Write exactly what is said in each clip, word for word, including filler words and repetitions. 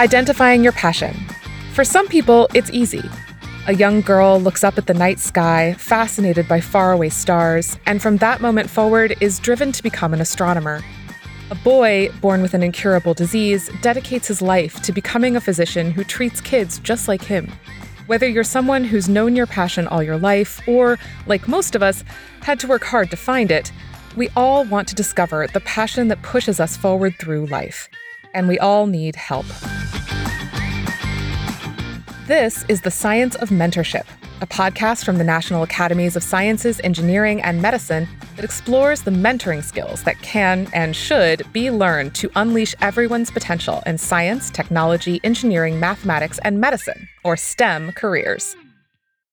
Identifying your passion. For some people, it's easy. A young girl looks up at the night sky, fascinated by faraway stars, and from that moment forward is driven to become an astronomer. A boy, born with an incurable disease, dedicates his life to becoming a physician who treats kids just like him. Whether you're someone who's known your passion all your life or, like most of us, had to work hard to find it, we all want to discover the passion that pushes us forward through life. And we all need help. This is The Science of Mentorship, a podcast from the National Academies of Sciences, Engineering, and Medicine that explores the mentoring skills that can and should be learned to unleash everyone's potential in science, technology, engineering, mathematics, and medicine, or STEM, careers.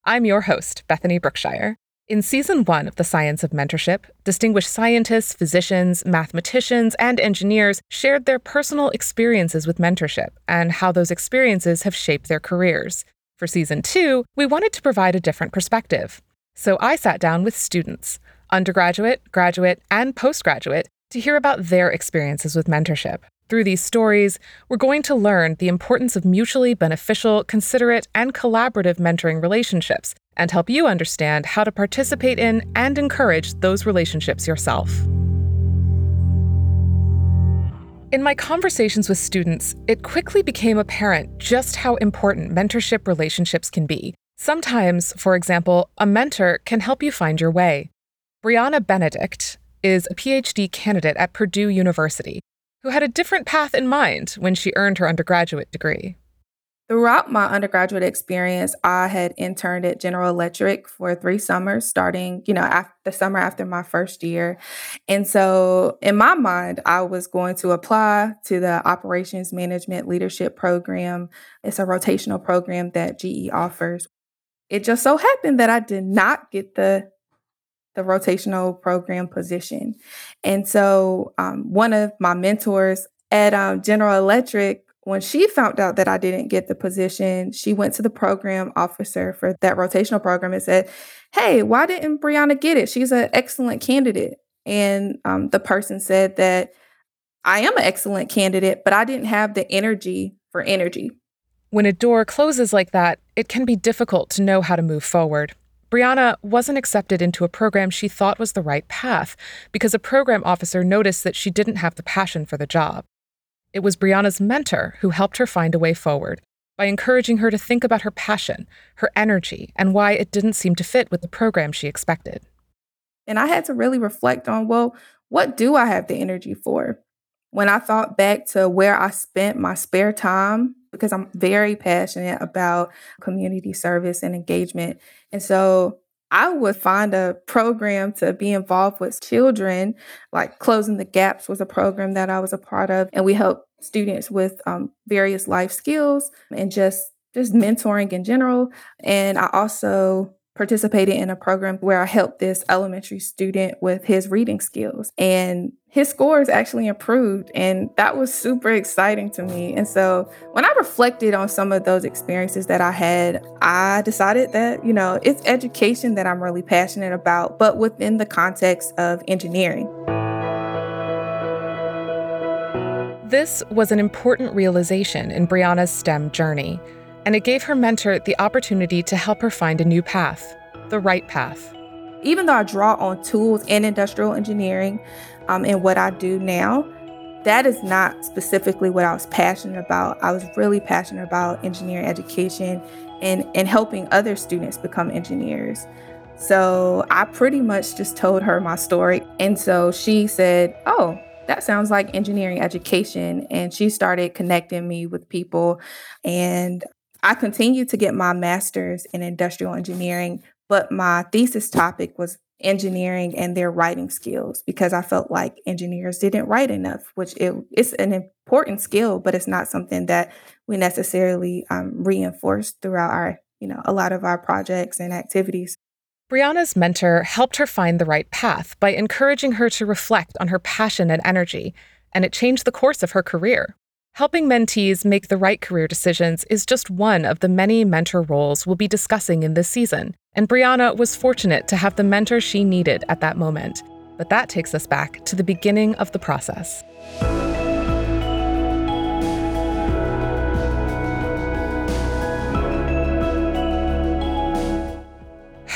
I'm your host, Bethany Brookshire. In Season one of The Science of Mentorship, distinguished scientists, physicians, mathematicians, and engineers shared their personal experiences with mentorship and how those experiences have shaped their careers. For Season two, we wanted to provide a different perspective. So I sat down with students, undergraduate, graduate, and postgraduate, to hear about their experiences with mentorship. Through these stories, we're going to learn the importance of mutually beneficial, considerate, and collaborative mentoring relationships, and help you understand how to participate in and encourage those relationships yourself. In my conversations with students, it quickly became apparent just how important mentorship relationships can be. Sometimes, for example, a mentor can help you find your way. Brianna Benedict is a P H D candidate at Purdue University who had a different path in mind when she earned her undergraduate degree. Throughout my undergraduate experience, I had interned at General Electric for three summers, starting, you know, after the summer after my first year. And so in my mind, I was going to apply to the Operations Management Leadership Program. It's a rotational program that G E offers. It just so happened that I did not get the the rotational program position. And so um, one of my mentors at um, General Electric, when she found out that I didn't get the position, she went to the program officer for that rotational program and said, "Hey, why didn't Brianna get it? She's an excellent candidate." And um, the person said that I am an excellent candidate, but I didn't have the energy for energy. When a door closes like that, it can be difficult to know how to move forward. Brianna wasn't accepted into a program she thought was the right path because a program officer noticed that she didn't have the passion for the job. It was Brianna's mentor who helped her find a way forward by encouraging her to think about her passion, her energy, and why it didn't seem to fit with the program she expected. And I had to really reflect on, well, what do I have the energy for? When I thought back to where I spent my spare time, because I'm very passionate about community service and engagement. And so I would find a program to be involved with children, like Closing the Gaps was a program that I was a part of. And we help students with um, various life skills and just, just mentoring in general. And I also participated in a program where I helped this elementary student with his reading skills. And his scores actually improved. And that was super exciting to me. And so when I reflected on some of those experiences that I had, I decided that, you know, it's education that I'm really passionate about, but within the context of engineering. This was an important realization in Brianna's STEM journey. And it gave her mentor the opportunity to help her find a new path, the right path. Even though I draw on tools in industrial engineering um, and what I do now, that is not specifically what I was passionate about. I was really passionate about engineering education and, and helping other students become engineers. So I pretty much just told her my story. And so she said, "Oh, that sounds like engineering education." And she started connecting me with people, and I continued to get my master's in industrial engineering, but my thesis topic was engineering and their writing skills because I felt like engineers didn't write enough, which it, it's an important skill, but it's not something that we necessarily um, reinforce throughout our, you know, a lot of our projects and activities. Brianna's mentor helped her find the right path by encouraging her to reflect on her passion and energy, and it changed the course of her career. Helping mentees make the right career decisions is just one of the many mentor roles we'll be discussing in this season, and Brianna was fortunate to have the mentor she needed at that moment. But that takes us back to the beginning of the process.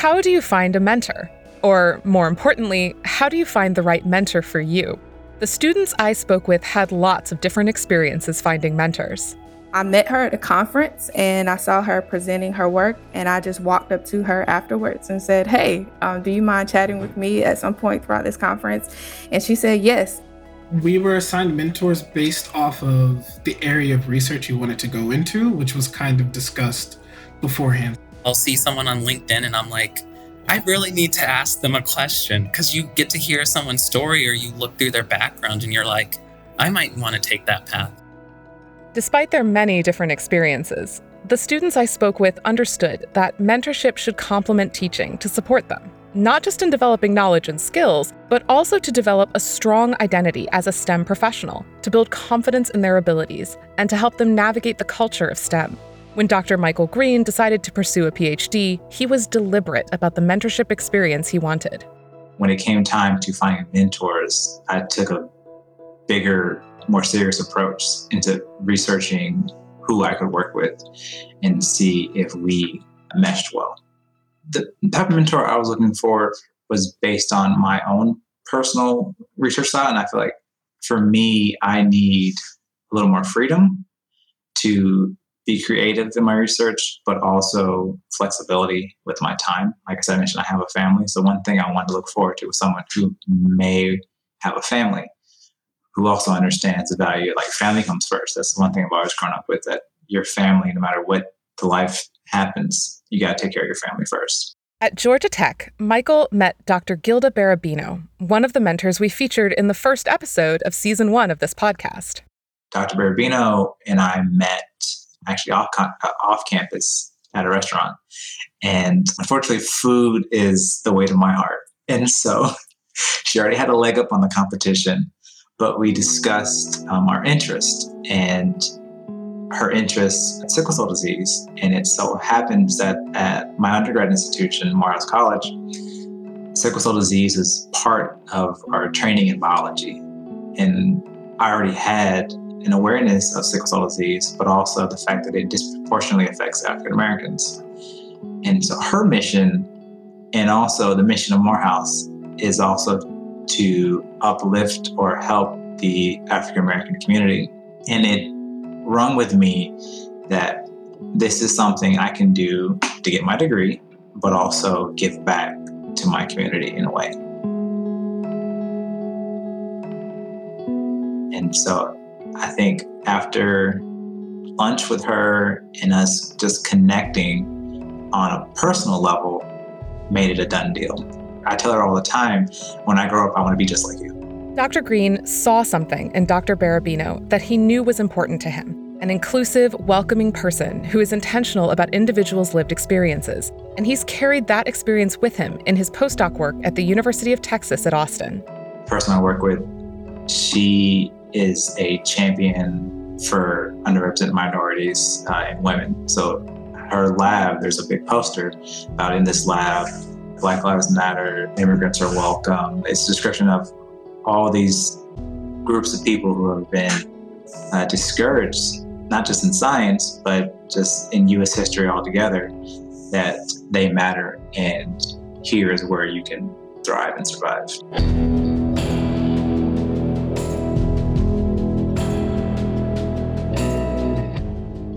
How do you find a mentor? Or more importantly, how do you find the right mentor for you? The students I spoke with had lots of different experiences finding mentors. I met her at a conference and I saw her presenting her work, and I just walked up to her afterwards and said, hey, um, do you mind chatting with me at some point throughout this conference? And she said, yes. We were assigned mentors based off of the area of research you wanted to go into, which was kind of discussed beforehand. I'll see someone on LinkedIn and I'm like, I really need to ask them a question, because you get to hear someone's story or you look through their background and you're like, I might want to take that path. Despite their many different experiences, the students I spoke with understood that mentorship should complement teaching to support them, not just in developing knowledge and skills, but also to develop a strong identity as a STEM professional, to build confidence in their abilities, and to help them navigate the culture of STEM. When Doctor Michael Green decided to pursue a P H D, he was deliberate about the mentorship experience he wanted. When it came time to finding mentors, I took a bigger, more serious approach into researching who I could work with and see if we meshed well. The type of mentor I was looking for was based on my own personal research style, and I feel like for me, I need a little more freedom to be creative in my research, but also flexibility with my time. Like I mentioned, I have a family, so one thing I want to look forward to is someone who may have a family, who also understands the value, like family comes first. That's the one thing I've always grown up with, that your family, no matter what the life happens, you got to take care of your family first. At Georgia Tech, Michael met Doctor Gilda Barabino, one of the mentors we featured in the first episode of season one of this podcast. Doctor Barabino and I met actually off, off campus at a restaurant. And unfortunately, food is the weight of my heart. And so she already had a leg up on the competition. But we discussed um, our interest, and her interest in sickle cell disease. And it so happens that at my undergrad institution, Morehouse College, sickle cell disease is part of our training in biology. And I already had an awareness of sickle cell disease, but also the fact that it disproportionately affects African Americans. And so her mission, and also the mission of Morehouse, is also to uplift or help the African American community. And it rung with me that this is something I can do to get my degree, but also give back to my community in a way. And so I think after lunch with her and us just connecting on a personal level made it a done deal. I tell her all the time, when I grow up, I want to be just like you. Doctor Green saw something in Doctor Barabino that he knew was important to him, an inclusive, welcoming person who is intentional about individuals' lived experiences. And he's carried that experience with him in his postdoc work at the University of Texas at Austin. The person I work with, she is a champion for underrepresented minorities uh, and women. So her lab, there's a big poster about in this lab, Black Lives Matter, immigrants are welcome. It's a description of all these groups of people who have been uh, discouraged, not just in science, but just in U S history altogether, that they matter, and here is where you can thrive and survive.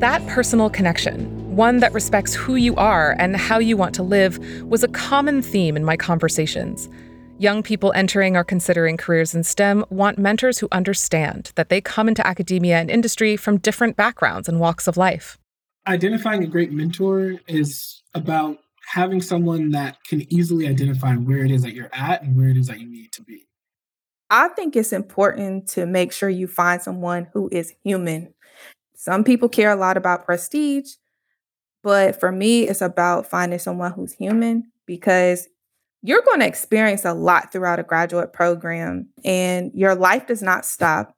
That personal connection, one that respects who you are and how you want to live, was a common theme in my conversations. Young people entering or considering careers in STEM want mentors who understand that they come into academia and industry from different backgrounds and walks of life. Identifying a great mentor is about having someone that can easily identify where it is that you're at and where it is that you need to be. I think it's important to make sure you find someone who is human. Some people care a lot about prestige, but for me, it's about finding someone who's human, because you're going to experience a lot throughout a graduate program and your life does not stop.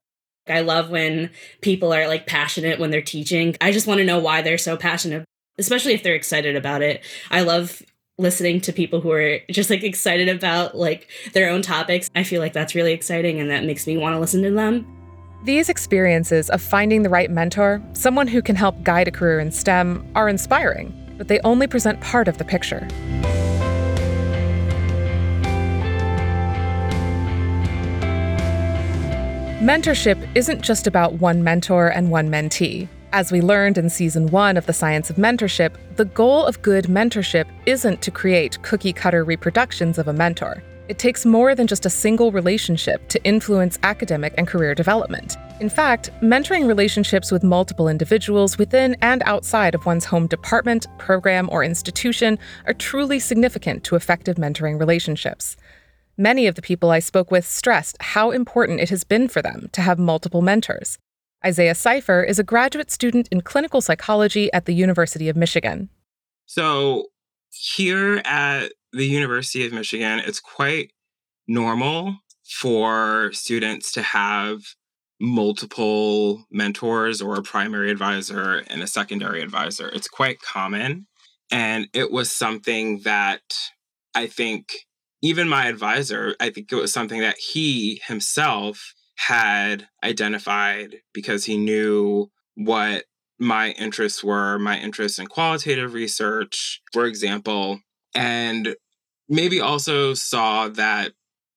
I love when people are like passionate when they're teaching. I just want to know why they're so passionate, especially if they're excited about it. I love listening to people who are just like excited about like their own topics. I feel like that's really exciting, and that makes me want to listen to them. These experiences of finding the right mentor, someone who can help guide a career in STEM, are inspiring, but they only present part of the picture. Mentorship isn't just about one mentor and one mentee. As we learned in season one of The Science of Mentorship, the goal of good mentorship isn't to create cookie-cutter reproductions of a mentor. It takes more than just a single relationship to influence academic and career development. In fact, mentoring relationships with multiple individuals within and outside of one's home department, program, or institution are truly significant to effective mentoring relationships. Many of the people I spoke with stressed how important it has been for them to have multiple mentors. Isaiah Seifer is a graduate student in clinical psychology at the University of Michigan. So here at the University of Michigan, it's quite normal for students to have multiple mentors or a primary advisor and a secondary advisor. It's quite common. And it was something that I think even my advisor, I think it was something that he himself had identified because he knew what my interests were, my interests in qualitative research, for example, and maybe also saw that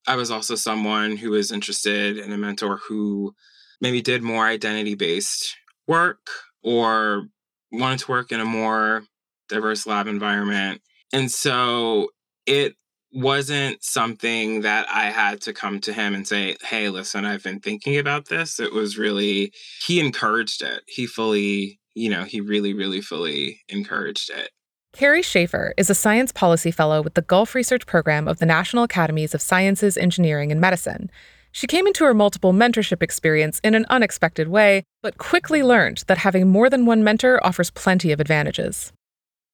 I was also someone who was interested in a mentor who maybe did more identity-based work or wanted to work in a more diverse lab environment. And so it wasn't something that I had to come to him and say, hey, listen, I've been thinking about this. It was really, he encouraged it. He fully, you know, he really, really fully encouraged it. Carrie Schaefer is a science policy fellow with the Gulf Research Program of the National Academies of Sciences, Engineering, and Medicine. She came into her multiple mentorship experience in an unexpected way, but quickly learned that having more than one mentor offers plenty of advantages.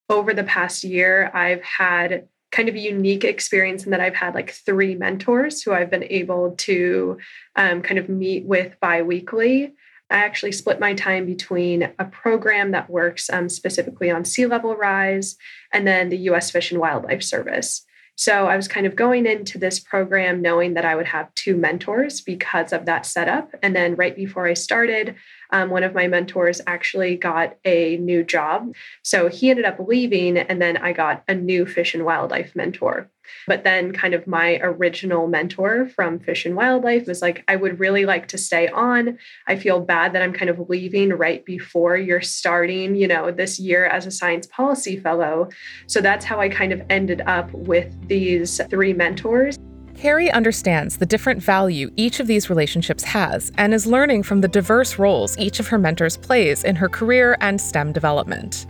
Over the past year, I've had kind of a unique experience in that I've had like three mentors who I've been able to um, kind of meet with biweekly. I actually split my time between a program that works um, specifically on sea level rise and then the U S Fish and Wildlife Service. So I was kind of going into this program knowing that I would have two mentors because of that setup. And then right before I started, um, one of my mentors actually got a new job. So he ended up leaving, and then I got a new Fish and Wildlife mentor. But then kind of my original mentor from Fish and Wildlife was like, I would really like to stay on. I feel bad that I'm kind of leaving right before you're starting, you know, this year as a science policy fellow. So that's how I kind of ended up with these three mentors. Carrie understands the different value each of these relationships has and is learning from the diverse roles each of her mentors plays in her career and STEM development.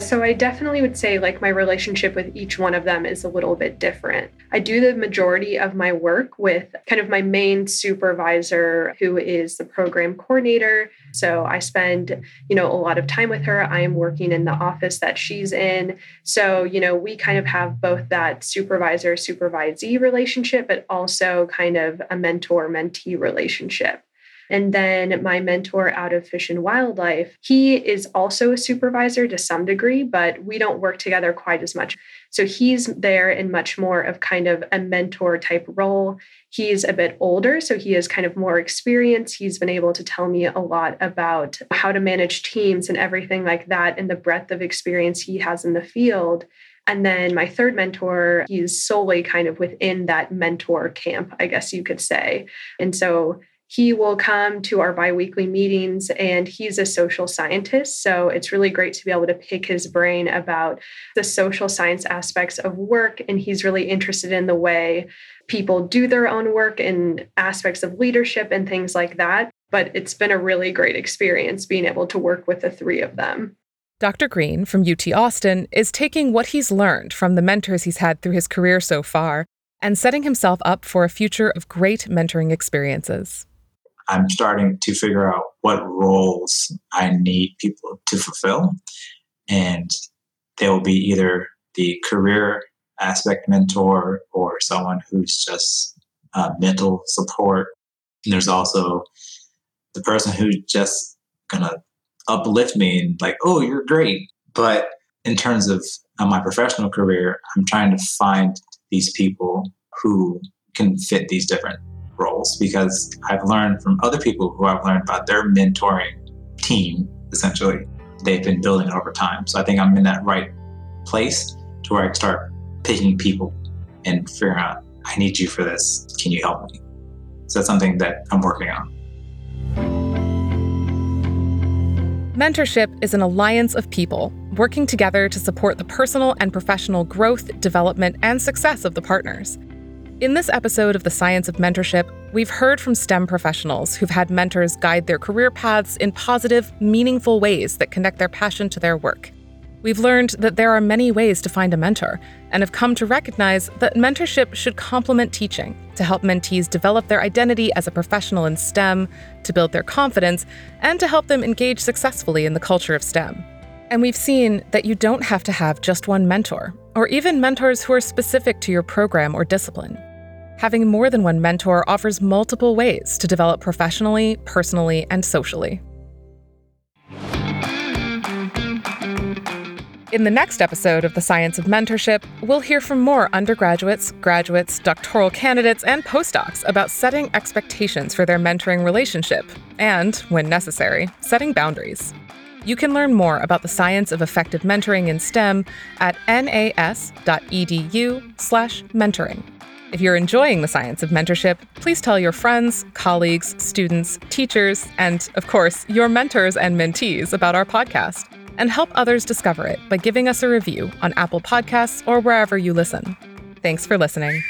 So I definitely would say like my relationship with each one of them is a little bit different. I do the majority of my work with kind of my main supervisor, who is the program coordinator. So I spend, you know, a lot of time with her. I am working in the office that she's in. So, you know, we kind of have both that supervisor-supervisee relationship, but also kind of a mentor-mentee relationship. And then my mentor out of Fish and Wildlife, he is also a supervisor to some degree, but we don't work together quite as much. So he's there in much more of kind of a mentor type role. He's a bit older, so he has kind of more experience. He's been able to tell me a lot about how to manage teams and everything like that, and the breadth of experience he has in the field. And then my third mentor, he's solely kind of within that mentor camp, I guess you could say. And so he will come to our biweekly meetings, and he's a social scientist. So it's really great to be able to pick his brain about the social science aspects of work. And he's really interested in the way people do their own work and aspects of leadership and things like that. But it's been a really great experience being able to work with the three of them. Doctor Green from U T Austin is taking what he's learned from the mentors he's had through his career so far and setting himself up for a future of great mentoring experiences. I'm starting to figure out what roles I need people to fulfill. And they'll be either the career aspect mentor or someone who's just uh, mental support. And there's also the person who's just going to uplift me and like, oh, you're great. But in terms of uh, my professional career, I'm trying to find these people who can fit these different roles, because I've learned from other people who I've learned about their mentoring team, essentially, they've been building over time. So I think I'm in that right place to where I can start picking people and figuring out, I need you for this. Can you help me? So that's something that I'm working on. Mentorship is an alliance of people working together to support the personal and professional growth, development, and success of the partners. In this episode of The Science of Mentorship, we've heard from STEM professionals who've had mentors guide their career paths in positive, meaningful ways that connect their passion to their work. We've learned that there are many ways to find a mentor, and have come to recognize that mentorship should complement teaching to help mentees develop their identity as a professional in STEM, to build their confidence, and to help them engage successfully in the culture of STEM. And we've seen that you don't have to have just one mentor, or even mentors who are specific to your program or discipline. Having more than one mentor offers multiple ways to develop professionally, personally, and socially. In the next episode of The Science of Mentorship, we'll hear from more undergraduates, graduates, doctoral candidates, and postdocs about setting expectations for their mentoring relationship and, when necessary, setting boundaries. You can learn more about the science of effective mentoring in STEM at N A S dot E D U slash mentoring. If you're enjoying The Science of Mentorship, please tell your friends, colleagues, students, teachers, and, of course, your mentors and mentees about our podcast, and help others discover it by giving us a review on Apple Podcasts or wherever you listen. Thanks for listening.